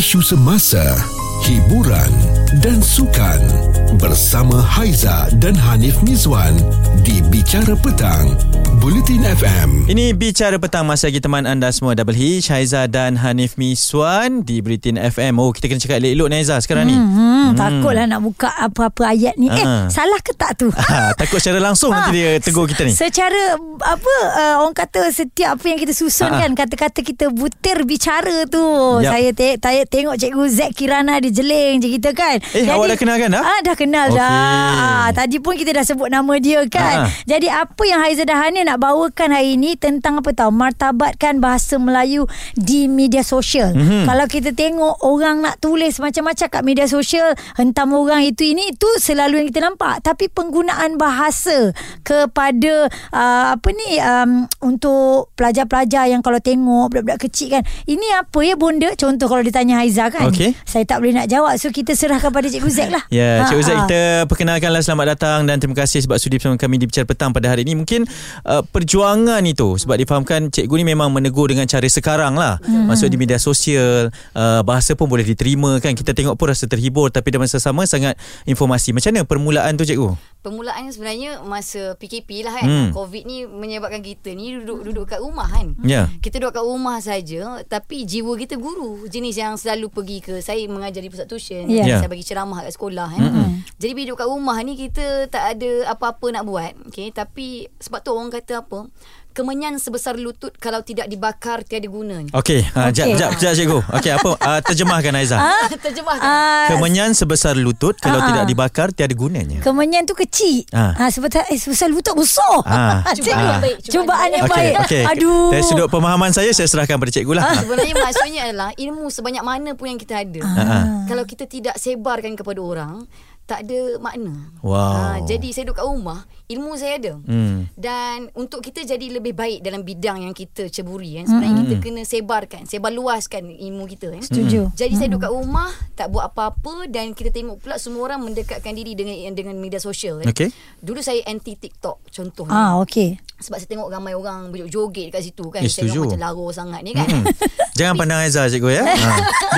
isu semasa, hiburan dan sukan bersama Haiza dan Hanif Mizwan di Bicara Petang, Bulletin FM. Ini Bicara Petang, masa lagi teman anda semua, Double H, Haiza dan Hanif Mizwan di Bulletin FM. Oh, kita kena cakap elok-elok Haiza sekarang ni. Takutlah nak buka apa-apa ayat ni. Salah ke tak tu? Takut secara langsung nanti dia tegur kita ni. Secara apa, orang kata setiap apa yang kita susun kan, kata-kata kita butir bicara tu. Yep. Saya tengok Cikgu Zack Kirana dia jeling je kita kan. Jadi, awak dah kenal kan? Dah kenal dah. Tadi pun kita dah sebut nama dia kan. Jadi apa yang Haiza dan Hanif nak bawakan hari ini tentang apa tahu, martabatkan bahasa Melayu di media sosial. Kalau kita tengok orang nak tulis macam-macam kat media sosial, hentam orang itu ini tu selalu yang kita nampak. Tapi penggunaan bahasa kepada untuk pelajar-pelajar yang kalau tengok budak-budak kecil kan, ini apa ya bonda? Contoh kalau ditanya Haiza kan, saya tak boleh nak jawab. So kita serahkan pada Cikgu Zack lah. Cikgu Zack, kita perkenalkanlah, selamat datang dan terima kasih sebab sudi bersama kami di Bicara Petang pada hari ini. Mungkin perjuangan itu sebab difahamkan cikgu ni memang menegur dengan cara sekarang lah. Masuk di media sosial, bahasa pun boleh diterima kan. Kita tengok pun rasa terhibur, tapi dalam masa sama sangat informasi. Macam mana permulaan tu cikgu? Permulaannya sebenarnya masa PKP lah kan. Covid ni menyebabkan kita ni duduk kat rumah kan. Kita duduk kat rumah saja, tapi jiwa kita guru, jenis yang selalu pergi ke, saya mengajar di pusat tuition, saya bagi ceramah kat sekolah kan. Jadi bila duduk kat rumah ni kita tak ada apa-apa nak buat. Tapi sebab tu orang kata apa, kemenyan sebesar lutut kalau tidak dibakar tiada gunanya. Jap cikgu. Apa terjemahkan Haiza? Terjemahkan. Kemenyan sebesar lutut kalau tidak dibakar tiada gunanya. Kemenyan tu kecil. Sebesar lutut besar. Cubaan yang baik. Aduh. Dari sudut pemahaman saya serahkan pada cikgu lah. Sebenarnya maksudnya adalah ilmu sebanyak mana pun yang kita ada, kalau kita tidak sebarkan kepada orang, tak ada makna. Jadi saya duduk kat rumah, ilmu saya ada. Dan untuk kita jadi lebih baik dalam bidang yang kita ceburi kan, sebenarnya kita kena sebar luaskan ilmu kita kan. Setuju. Jadi saya duduk kat rumah, tak buat apa-apa, dan kita tengok pula semua orang mendekatkan diri dengan media sosial kan. Dulu saya anti TikTok contohnya. Sebab saya tengok ramai orang berjoget kat situ kan. Saya tengok macam laruh sangat ni kan. Jangan pandang Haiza cikgu ya.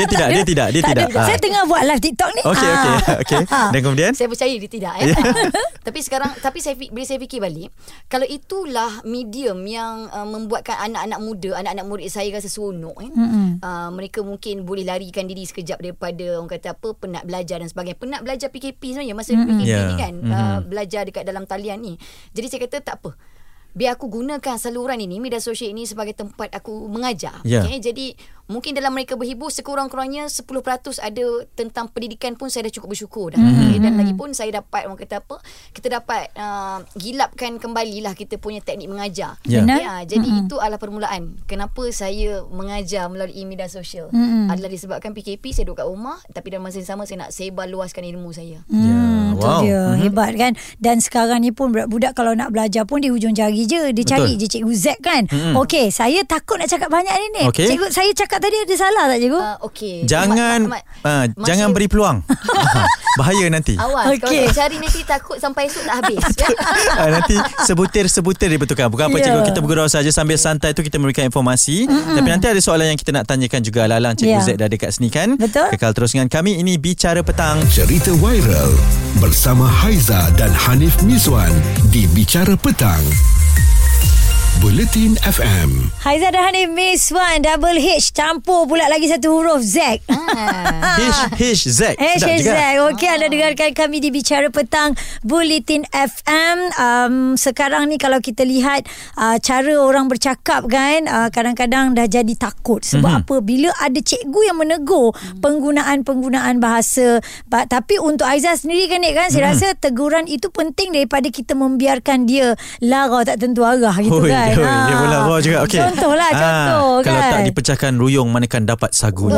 Dia tidak. Saya tengah buat live TikTok ni. Okey. Dan kemudian saya percaya dia tidak. Tapi bila saya fikir balik, kalau itulah medium yang membuatkan anak-anak muda, anak-anak murid saya rasa seronok kan. Mereka mungkin boleh larikan diri sekejap daripada orang kata apa, penat belajar dan sebagainya. Penat belajar PKP sebenarnya masa PKP ni kan. Belajar dekat dalam talian ni. Jadi saya kata tak apa, biar aku gunakan saluran ini, media sosial ini sebagai tempat aku mengajar. Jadi mungkin dalam mereka berhibur sekurang-kurangnya 10% ada tentang pendidikan pun saya dah cukup bersyukur dah. Dan lagi pun saya dapat, orang kata apa, kita dapat gilapkan kembalilah kita punya teknik mengajar. Jadi itu adalah permulaan kenapa saya mengajar melalui media sosial. Adalah disebabkan PKP, saya duduk kat rumah, tapi dalam masa yang sama saya nak sebar luaskan ilmu saya. Hebat kan. Dan sekarang ni pun budak-budak kalau nak belajar pun di hujung jari je, dia cari je Cikgu Zack kan. Saya takut nak cakap banyak ni. Cikgu, saya cakap tadi ada salah tak cikgu? Jangan beri peluang. Bahaya nanti. Awas, kalau cari nanti takut sampai esok tak habis. Nanti sebutir-sebutir dia betulkan. Bukan apa cikgu, kita bergurau saja sambil santai tu kita memberikan informasi. Tapi nanti ada soalan yang kita nak tanyakan juga. Lalang Cikgu Zack dah dekat sini kan. Kekal terus dengan kami. Ini Bicara Petang, cerita viral bersama Haiza dan Hanif Mizwan di Bicara Petang, Bulletin FM. Haiza dan Hanif Mizwan, double H, campur pula lagi satu huruf Zack. H Zack. Okey, anda dengarkan kami di Bicara Petang, Bulletin FM. Sekarang ni kalau kita lihat cara orang bercakap kan, kadang-kadang dah jadi takut. Sebab apa? Bila ada cikgu yang menegur penggunaan bahasa. Tapi untuk Haiza sendiri kan Nik kan, saya rasa teguran itu penting daripada kita membiarkan dia larau tak tentu arah gitu kan. Dia pula raw juga. Contoh kan. Kalau tak dipecahkan ruyung, manakan dapat sagu.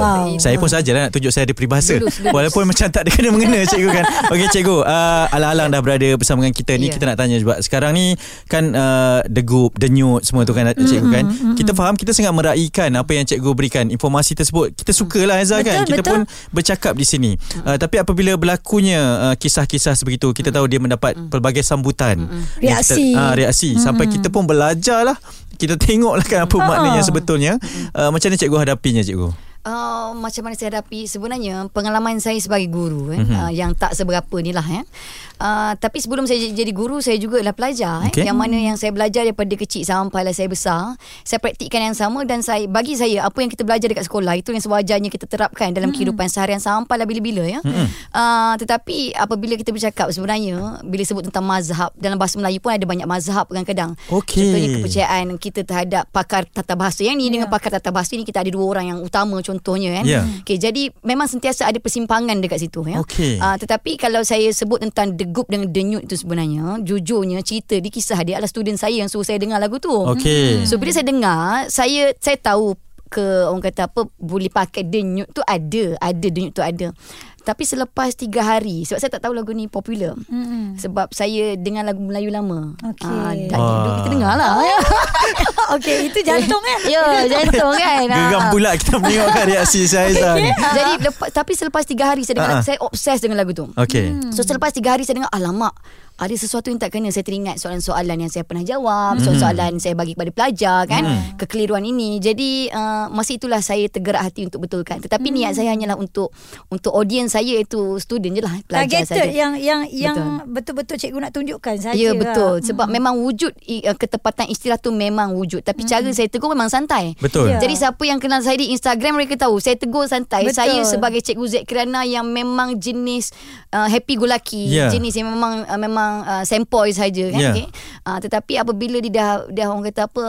Saya pun sajalah nak tunjuk saya ada peribahasa. Walaupun macam tak ada kena-mengena cikgu kan. Okey cikgu, alang-alang dah berada bersama dengan kita ni. Kita nak tanya juga. Sekarang ni kan degup, denyut semua tu kan cikgu kan. Kita faham, kita sangat meraihkan apa yang cikgu berikan. Informasi tersebut kita sukalah Haiza kan. Kita pun bercakap di sini. Tapi apabila berlakunya kisah-kisah sebegitu, kita tahu dia mendapat pelbagai sambutan. Reaksi. Sampai kita pun belajar lah, kita tengoklah kan apa maknanya sebetulnya. Macam mana cikgu hadapinya cikgu? macam mana saya hadapi sebenarnya pengalaman saya sebagai guru yang tak seberapa ni lah. Tapi sebelum saya jadi guru, saya jugalah pelajar. Yang mana yang saya belajar daripada kecil sampailah saya besar, saya praktikkan yang sama. Dan saya, bagi saya, apa yang kita belajar dekat sekolah itu yang sewajarnya kita terapkan dalam kehidupan seharian sampailah bila-bila ya. Tetapi apabila kita bercakap sebenarnya, bila sebut tentang mazhab, dalam bahasa Melayu pun ada banyak mazhab kadang-kadang. Contohnya kepercayaan kita terhadap pakar tata bahasa yang ni dengan pakar tata bahasa ni, kita ada dua orang yang utama contohnya kan. Jadi memang sentiasa ada persimpangan dekat situ ya. Tetapi kalau saya sebut tentang degup dengan denyut itu, sebenarnya jujurnya cerita di kisah dia adalah student saya yang suruh saya dengar lagu tu. So bila saya dengar, saya tahu ke orang kata apa, boleh pakai denyut tu ada denyut tu ada. Tapi selepas 3 hari, sebab saya tak tahu lagu ni popular, sebab saya dengar lagu Melayu lama. Dan kita dengar lah. Itu jantung kan. Jantung kan. Geram pula kita menengokkan reaksi saya. Jadi tapi selepas 3 hari saya dengar, saya obses dengan lagu tu. So selepas 3 hari saya dengar, alamak, ada sesuatu yang tak kena. Saya teringat soalan-soalan yang saya pernah jawab, soalan-soalan saya bagi kepada pelajar kan, kekeliruan ini. Jadi masa itulah saya tergerak hati untuk betulkan. Tetapi niat saya hanyalah untuk audiens saya itu student je lah, pelajar saja. Yang betul-betul cikgu nak tunjukkan saja. Ya betul lah. Sebab memang wujud ketepatan istilah tu memang wujud. Tapi cara saya tegur memang santai. Jadi siapa yang kenal saya di Instagram, mereka tahu saya tegur santai. Saya sebagai cikgu Zack Kirana yang memang jenis happy go lucky, jenis yang memang sempoi saja kan. Tetapi apabila dia dah orang kata apa,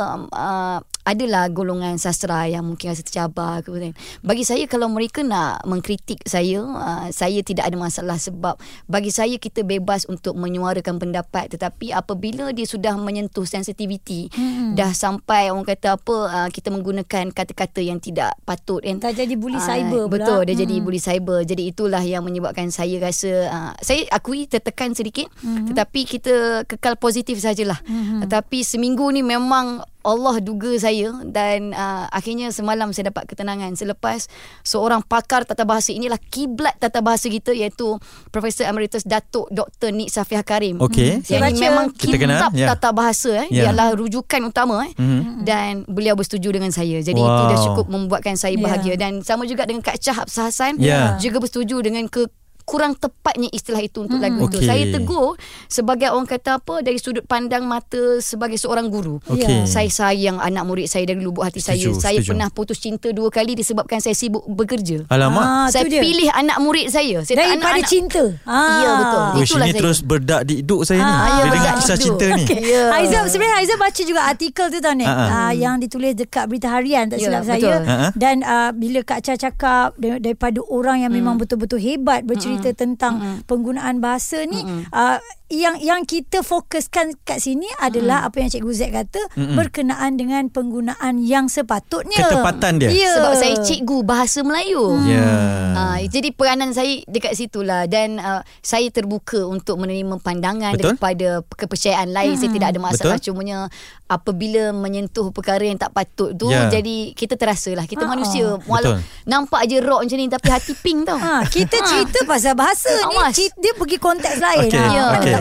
adalah golongan sastra yang mungkin rasa tercabar ke, bagi saya kalau mereka nak mengkritik saya, saya tidak ada masalah. Sebab bagi saya kita bebas untuk menyuarakan pendapat. Tetapi apabila dia sudah menyentuh sensitivity, dah sampai orang kata apa, kita menggunakan kata-kata yang tidak patut kan? Dah jadi bully cyber. Betul, dah jadi bully cyber. Jadi itulah yang menyebabkan saya rasa saya akui tertekan sedikit. Tetapi kita kekal positif sajalah. Tapi seminggu ni memang Allah duga saya. Dan akhirnya semalam saya dapat ketenangan selepas seorang pakar tata bahasa, inilah kiblat tata bahasa kita, iaitu Profesor Emeritus Datuk Dr. Nik Safiah Karim. Yang memang kitab tata bahasa dia adalah rujukan utama. Dan beliau bersetuju dengan saya. Jadi itu dah cukup membuatkan saya bahagia. Dan sama juga dengan Kak Chah Abhsah Hassan, juga bersetuju dengan kurang tepatnya istilah itu untuk lagu itu. Saya tegur sebagai orang kata apa, dari sudut pandang mata sebagai seorang guru. Saya sayang anak murid saya dari lubuk hati saya. Saya pernah putus cinta 2 kali disebabkan saya sibuk bekerja. Saya pilih anak murid saya. Saya daripada anak cinta. Ya betul. Itulah saya. Terus berdak diduk saya ni. Dia dengar kisah cinta ni. Haiza, sebenarnya Haiza baca juga artikel tu tau ni. Yang ditulis dekat Berita Harian tak silap saya. Dan bila Kak Chah cakap daripada orang yang memang betul-betul hebat bercerita tentang penggunaan bahasa ni, yang kita fokuskan kat sini adalah apa yang Cikgu Z kata, berkenaan dengan penggunaan yang sepatutnya, ketepatan dia. Sebab saya cikgu bahasa Melayu. Jadi peranan saya dekat situlah. Dan saya terbuka untuk menerima pandangan daripada kepercayaan lain. Saya tidak ada masalah. Cumanya apabila menyentuh perkara yang tak patut tu, jadi kita terasalah kita manusia. Walau nampak je rock macam ni, tapi hati pink tau. Kita cerita pasal bahasa ni, dia pergi konteks lain.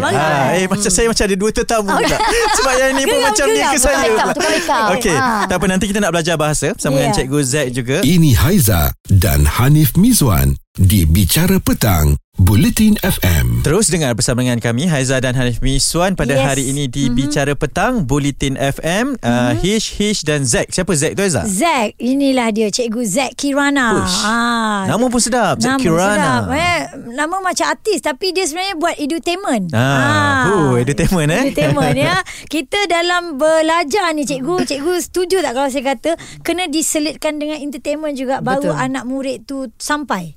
Macam saya macam ada 2 tetamu tak? Sebab yang ni pun macam ni ke saya. Tak apa, nanti kita nak belajar bahasa bersama dengan Cikgu Zack juga. Ini Haiza dan Hanif Mizwan di Bicara Petang, Bulletin FM. Terus dengar bersama dengan kami, Haiza dan Hanif Mizwan, pada hari ini di Bicara Petang, Bulletin FM. Hish dan Zack. Siapa Zack tu Haiza? Zack, inilah dia Cikgu Zack Kirana. Nama pun sedap, Zack Kirana. Nama macam artis, tapi dia sebenarnya buat edutainment. Edutainment edutainment ya. Kita dalam belajar ni cikgu, cikgu setuju tak kalau saya kata kena diselitkan dengan entertainment juga. Baru anak murid tu sampai.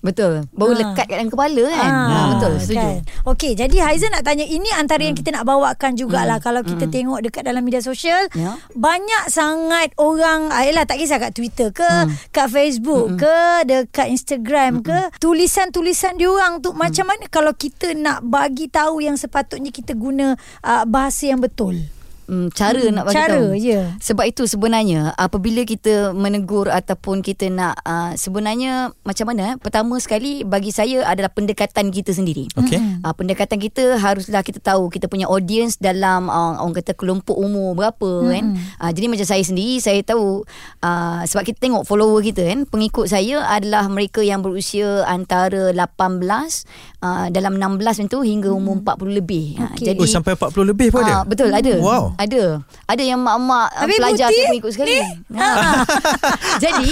Baru lekat kat dalam kepala kan. Betul, setuju. Okey, jadi Haiza nak tanya, ini antara yang kita nak bawakan jugalah. Kalau kita tengok dekat dalam media sosial, banyak sangat orang, ayolah tak kisah kat Twitter ke, kat Facebook ke, dekat Instagram ke, tulisan-tulisan diorang tu, macam mana kalau kita nak bagi tahu yang sepatutnya kita guna bahasa yang betul? cara nak bagi cara, tahu. Yeah. Sebab itu sebenarnya apabila kita menegur ataupun kita nak sebenarnya macam mana? Pertama sekali bagi saya adalah pendekatan kita sendiri. Okay. Pendekatan kita haruslah kita tahu kita punya audience dalam orang kata kelompok umur berapa kan. Jadi macam saya sendiri, saya tahu sebab kita tengok follower kita kan, pengikut saya adalah mereka yang berusia antara 18 dalam 16 macam tu hingga umur 40 lebih. Okay. Jadi sampai 40 lebih pun ada. Betul ada. Wow. Ada yang mak-mak pelajar saya mengikut sekali. Jadi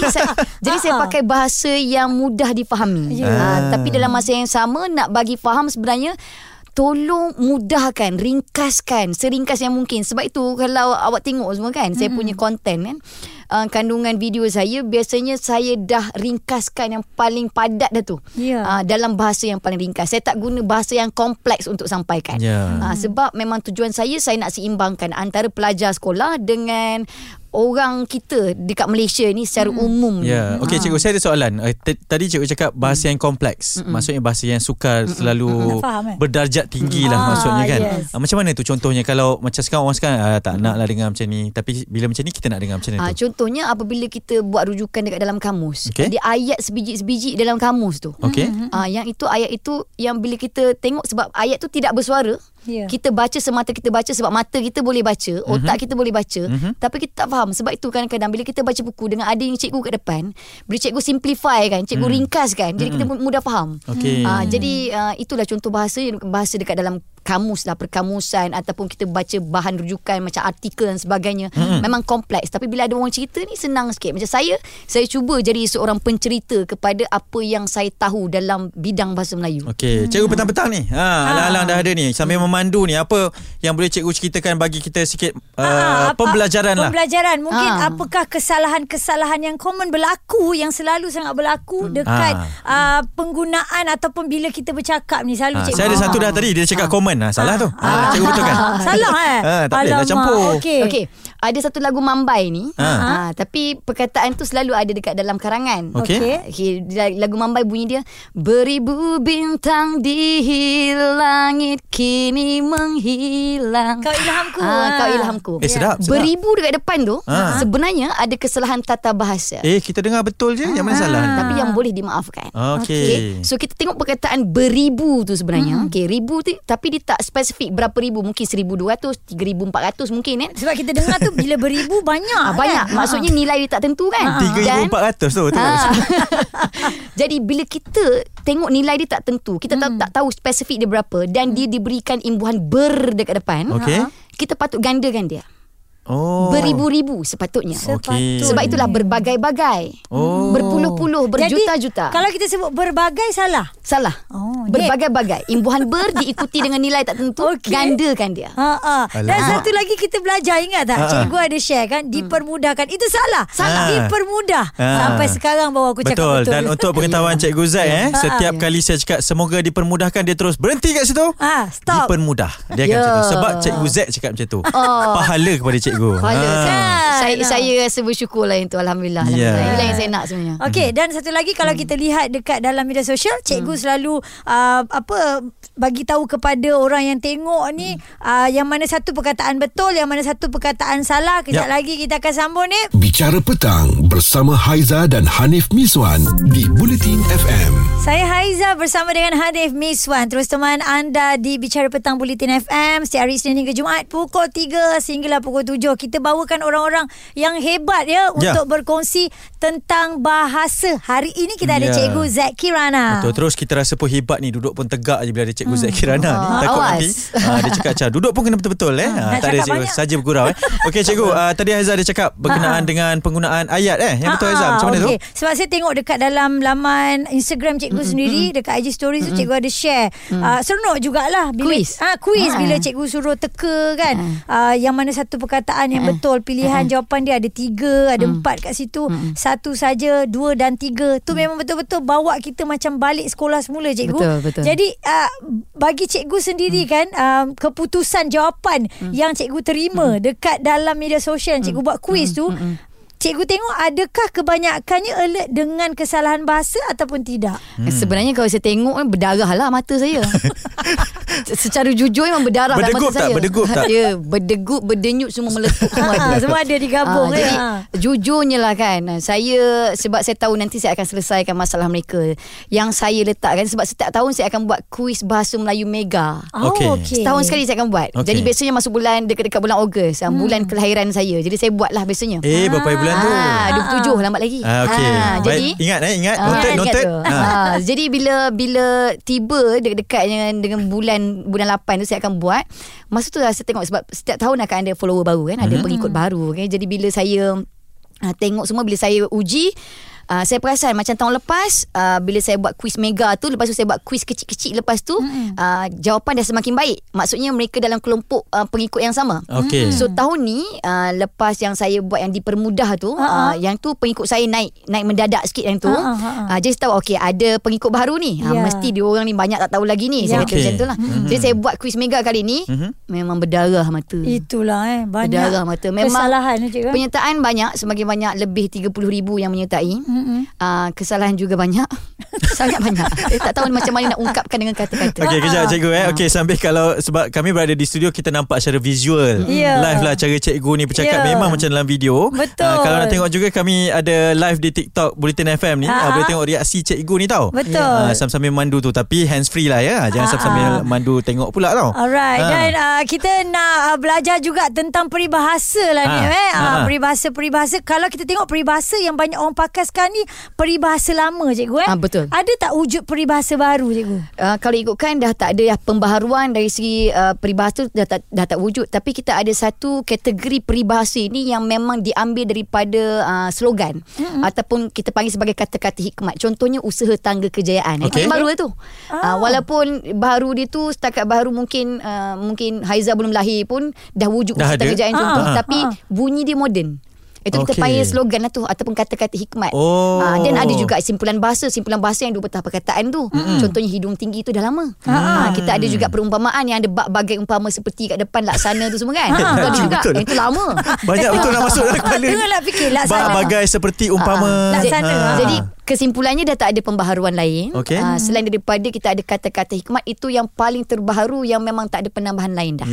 saya pakai bahasa yang mudah difahami. Tapi dalam masa yang sama nak bagi faham sebenarnya tolong mudahkan, ringkaskan seringkas yang mungkin. Sebab itu kalau awak tengok semua kan, saya punya konten kan, kandungan video saya biasanya saya dah ringkaskan yang paling padat dah tu. Dalam bahasa yang paling ringkas. Saya tak guna bahasa yang kompleks untuk sampaikan. Sebab memang tujuan saya nak seimbangkan antara pelajar sekolah dengan orang kita dekat Malaysia ni secara umum. Okey cikgu, saya ada soalan. Tadi cikgu cakap bahasa yang kompleks. Maksudnya bahasa yang sukar selalu berdarjat tinggi lah maksudnya kan. Macam mana tu contohnya? Kalau macam sekarang orang sekarang tak nak lah dengar macam ni. Tapi bila macam ni kita nak dengar macam mana tu? Contohnya apabila kita buat rujukan dekat dalam kamus. Dia ayat sebiji-sebiji dalam kamus tu. Yang itu ayat itu yang bila kita tengok sebab ayat tu tidak bersuara. Kita baca semata kita baca sebab mata kita boleh baca, otak kita boleh baca, tapi kita tak faham. Sebab itu kadang-kadang bila kita baca buku dengan ada yang cikgu kat depan, bila cikgu simplify kan, cikgu ringkaskan, jadi kita mudah faham. Jadi itulah contoh bahasa dekat dalam kamus lah, perkamusan ataupun kita baca bahan rujukan macam artikel dan sebagainya. Memang kompleks, tapi bila ada orang cerita ni senang sikit. Macam saya cuba jadi seorang pencerita kepada apa yang saya tahu dalam bidang bahasa Melayu. Cikgu petang-petang ni alang-alang dah ada ni sambil memandu ni, apa yang boleh cikgu ceritakan bagi kita sikit pembelajaran lah. Mungkin apakah kesalahan-kesalahan yang common berlaku, yang selalu sangat berlaku dekat penggunaan ataupun bila kita bercakap ni selalu cikgu. Saya ada satu dah tadi dia cakap common. Salah tu. Cikgu betul kan? Salah kan? Tak boleh lah campur. Okey. Ada satu lagu Mambai ni. Tapi perkataan tu selalu ada dekat dalam karangan. Lagu Mambai bunyi dia, beribu bintang di langit kini menghilang. Kau ilhamku. Kau ilhamku. Sedap. Beribu dekat depan tu sebenarnya ada kesalahan tata bahasa. Kita dengar betul je, yang mana salah. Tapi yang boleh dimaafkan. So kita tengok perkataan beribu tu sebenarnya. Ribu tu tapi dia tak spesifik berapa ribu, mungkin 1,200, 3,400 mungkin kan. Sebab kita dengar tu bila beribu banyak. Banyak. Maksudnya nilai dia tak tentu kan. 3,400 tu. Jadi bila kita tengok nilai dia tak tentu, kita tak tahu spesifik dia berapa dan dia diberikan imbuhan ber dekat depan. Kita patut gandakan dia. Beribu-ribu sepatutnya. Sebab itulah berbagai-bagai, berpuluh-puluh, berjuta-juta. Jadi kalau kita sebut berbagai salah. Berbagai-bagai imbuhan ber diikuti dengan nilai tak tentu. Gandakan dia. Dan satu lagi kita belajar, ingat tak cikgu ada share kan, dipermudahkan. Itu salah. Dipermudah. Sampai sekarang baru aku cakap betul. Dan untuk pengetahuan cikgu Zack, setiap kali saya cakap semoga dipermudahkan, dia terus berhenti kat situ. Stop. Dipermudah. Dia akan cakap sebab cikgu Zack cakap macam tu. Pahala kepada cikgu. Saya rasa bersyukur lah itu. Alhamdulillah. Inilah yang saya nak sebenarnya. Dan satu lagi, kalau kita lihat dekat dalam media sosial, cikgu selalu bagi tahu kepada orang yang tengok ni yang mana satu perkataan betul, yang mana satu perkataan salah. Kejap lagi kita akan sambung ni Bicara Petang bersama Haiza dan Hanif Mizwan di Bulletin FM. Saya Haiza bersama dengan Hanif Mizwan, terus teman anda di Bicara Petang Bulletin FM setiap hari Isnin hingga Jumaat pukul 3 sehinggalah pukul 7. Kita bawakan orang-orang yang hebat untuk berkongsi tentang bahasa. Hari ini kita ada cikgu Zack Kirana. Betul, terus kita rasa pun hebat ni, duduk pun tegak je bila ada cikgu Zack Kirana ni. Takut nanti dia cakap duduk pun kena betul-betul tak ada cikgu saja bergurau. Okey cikgu, tadi Haiza dia cakap berkenaan dengan penggunaan ayat yang betul Haiza macam mana tu? Sebab saya tengok dekat dalam laman Instagram cikgu sendiri, dekat IG stories tu cikgu ada share. Seronok jugalah bila quiz bila cikgu suruh teka kan, yang mana satu perkataan yang betul. Pilihan jawapan dia ada 3, ada 4 kat situ, 1 saja, 2 dan 3. Tu memang betul-betul bawa kita macam balik sekolah semula cikgu. Betul. Jadi bagi cikgu sendiri kan, keputusan jawapan yang cikgu terima dekat dalam media sosial, cikgu buat kuis tu Cikgu tengok adakah kebanyakannya alert dengan kesalahan bahasa ataupun tidak? Sebenarnya kalau saya tengok berdarah lah mata saya. Secara jujur memang berdarah dalam mata saya. Berdegup tak? Ya, berdegup, berdenyut, semua meletup. Semua ada digabung. Jadi jujurnya lah kan, saya, sebab saya tahu nanti saya akan selesaikan masalah mereka. Yang saya letakkan, sebab setiap tahun saya akan buat kuis bahasa Melayu mega. Okay. Setahun sekali saya akan buat. Jadi biasanya masuk bulan, dekat-dekat bulan Ogos, bulan kelahiran saya. Jadi saya buat lah biasanya. Berapa bulan tu? 27 lambat lagi. Okay. Jadi Ingat. Noted. Jadi bila tiba dekat dengan bulan 8 tu saya akan buat. Masa tu lah saya tengok, sebab setiap tahun akan ada follower baru kan, ada pengikut baru. Okay? Jadi bila saya tengok semua, bila saya uji, saya perasan macam tahun lepas bila saya buat kuis mega tu, lepas tu saya buat kuis kecil-kecil, lepas tu jawapan dah semakin baik. Maksudnya mereka dalam kelompok pengikut yang sama. So tahun ni lepas yang saya buat yang dipermudah tu, yang tu pengikut saya naik mendadak sikit yang tu. Jadi saya tahu okay, ada pengikut baru ni, mesti dia orang ni banyak tak tahu lagi ni. Saya kata macam tu lah. Jadi saya buat kuis mega kali ni, memang berdarah mata. Itulah berdarah mata. Memang kesalahan penyertaan banyak, semakin banyak, lebih 30,000 yang menyertai. Kesalahan juga banyak. Sangat banyak. Saya tak tahu macam mana nak ungkapkan dengan kata-kata. Okey, kejap cikgu Okey, sambil kalau, sebab kami berada di studio, kita nampak secara visual. Live lah cara cikgu ni bercakap. Memang macam dalam video. Betul. Kalau nak tengok juga, kami ada live di TikTok Bulletin FM ni. Boleh tengok reaksi cikgu ni tau. Betul. Sambil mandu tu, tapi hands free lah ya. Jangan sambil mandu tengok pula tau. Alright. Dan kita nak belajar juga tentang peribahasa lah ni. Peribahasa. Kalau kita tengok peribahasa yang banyak orang pakai sekarang ni, peribahasa lama cikgu betul. Ada tak wujud peribahasa baru cikgu? Kalau ikutkan dah tak ada pembaharuan dari segi peribahasa tu, dah tak wujud. Tapi kita ada satu kategori peribahasa ini yang memang diambil daripada slogan ataupun kita panggil sebagai kata-kata hikmat. Contohnya usaha tangga kejayaan. Itu baru tu. Walaupun baru dia tu setakat baru mungkin Haiza belum lahir pun dah wujud dah usaha tangga kejayaan contoh. Tapi bunyi dia moden. Itu kita panggil slogan lah tu, ataupun kata-kata hikmat. Dan ada juga simpulan bahasa yang dua petah perkataan tu. Contohnya hidung tinggi tu dah lama. Kita ada juga perumpamaan yang ada bak bagai umpama seperti kat depan laksana tu semua kan. Ada juga itu lama. Banyak betul nak masuk dalam kepala. Tengoklah fikir laksana. Bak bagai seperti umpama laksana. Jadi kesimpulannya dah tak ada pembaharuan lain. Selain daripada kita ada kata-kata hikmat, itu yang paling terbaru, yang memang tak ada penambahan lain dah.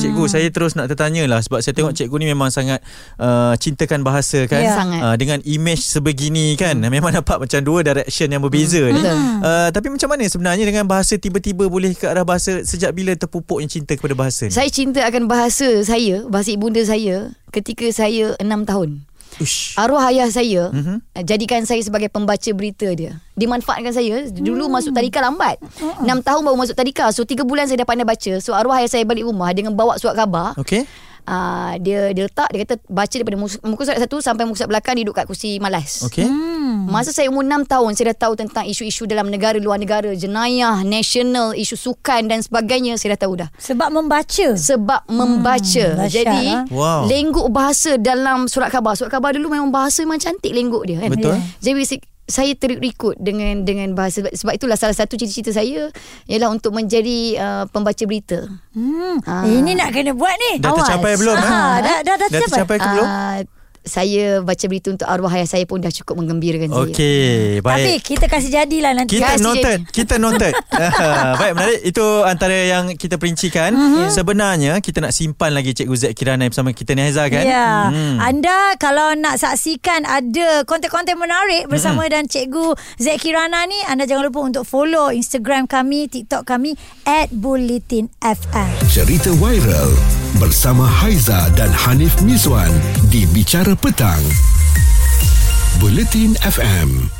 Cikgu, saya terus nak tertanya lah, sebab saya tengok cikgu ni memang sangat cintakan bahasa kan. Dengan image sebegini kan, memang nampak macam dua direction yang berbeza ni. Tapi macam mana sebenarnya dengan bahasa, tiba-tiba boleh ke arah bahasa? Sejak bila terpupuknya cinta kepada bahasa ni? Saya cinta akan bahasa saya, bahasa ibunda saya, ketika saya 6 tahun. Arwah ayah saya jadikan saya sebagai pembaca berita dia. Dia manfaatkan saya. Dulu masuk tadika lambat, 6 tahun baru masuk tadika. So 3 bulan saya dah pandai baca. So arwah ayah saya balik rumah dengan bawa surat khabar. Dia letak, dia kata baca daripada muka surat 1 sampai muka surat belakang, dia duduk kat kursi malas. Masa saya umur 6 tahun, saya dah tahu tentang isu-isu dalam negara, luar negara, jenayah, nasional, isu sukan dan sebagainya. Saya dah tahu dah. Sebab membaca. Jadi lengguk bahasa dalam surat khabar. Surat khabar dulu memang bahasa memang cantik lengguk dia kan. Betul. Jadi saya terikut dengan bahasa. Sebab itulah salah satu cita-cita saya ialah untuk menjadi pembaca berita. Ini nak kena buat ni. Dah tercapai belum? Dah tercapai ke belum? Saya baca berita untuk arwah ayah saya pun dah cukup menggembirakan saya. Baik. Tapi kita kasih jadilah nanti. Kita noted. Baik, menarik. Itu antara yang kita perincikan. Sebenarnya kita nak simpan lagi Cikgu Zack Kirana bersama kita ni, Haiza kan. Anda kalau nak saksikan ada konten-konten menarik bersama dan Cikgu Zack Kirana ni, anda jangan lupa untuk follow Instagram kami, TikTok kami @bulletinfm. Cerita viral bersama Haiza dan Hanif Mizwan di Bicara Petang, Bulletin FM.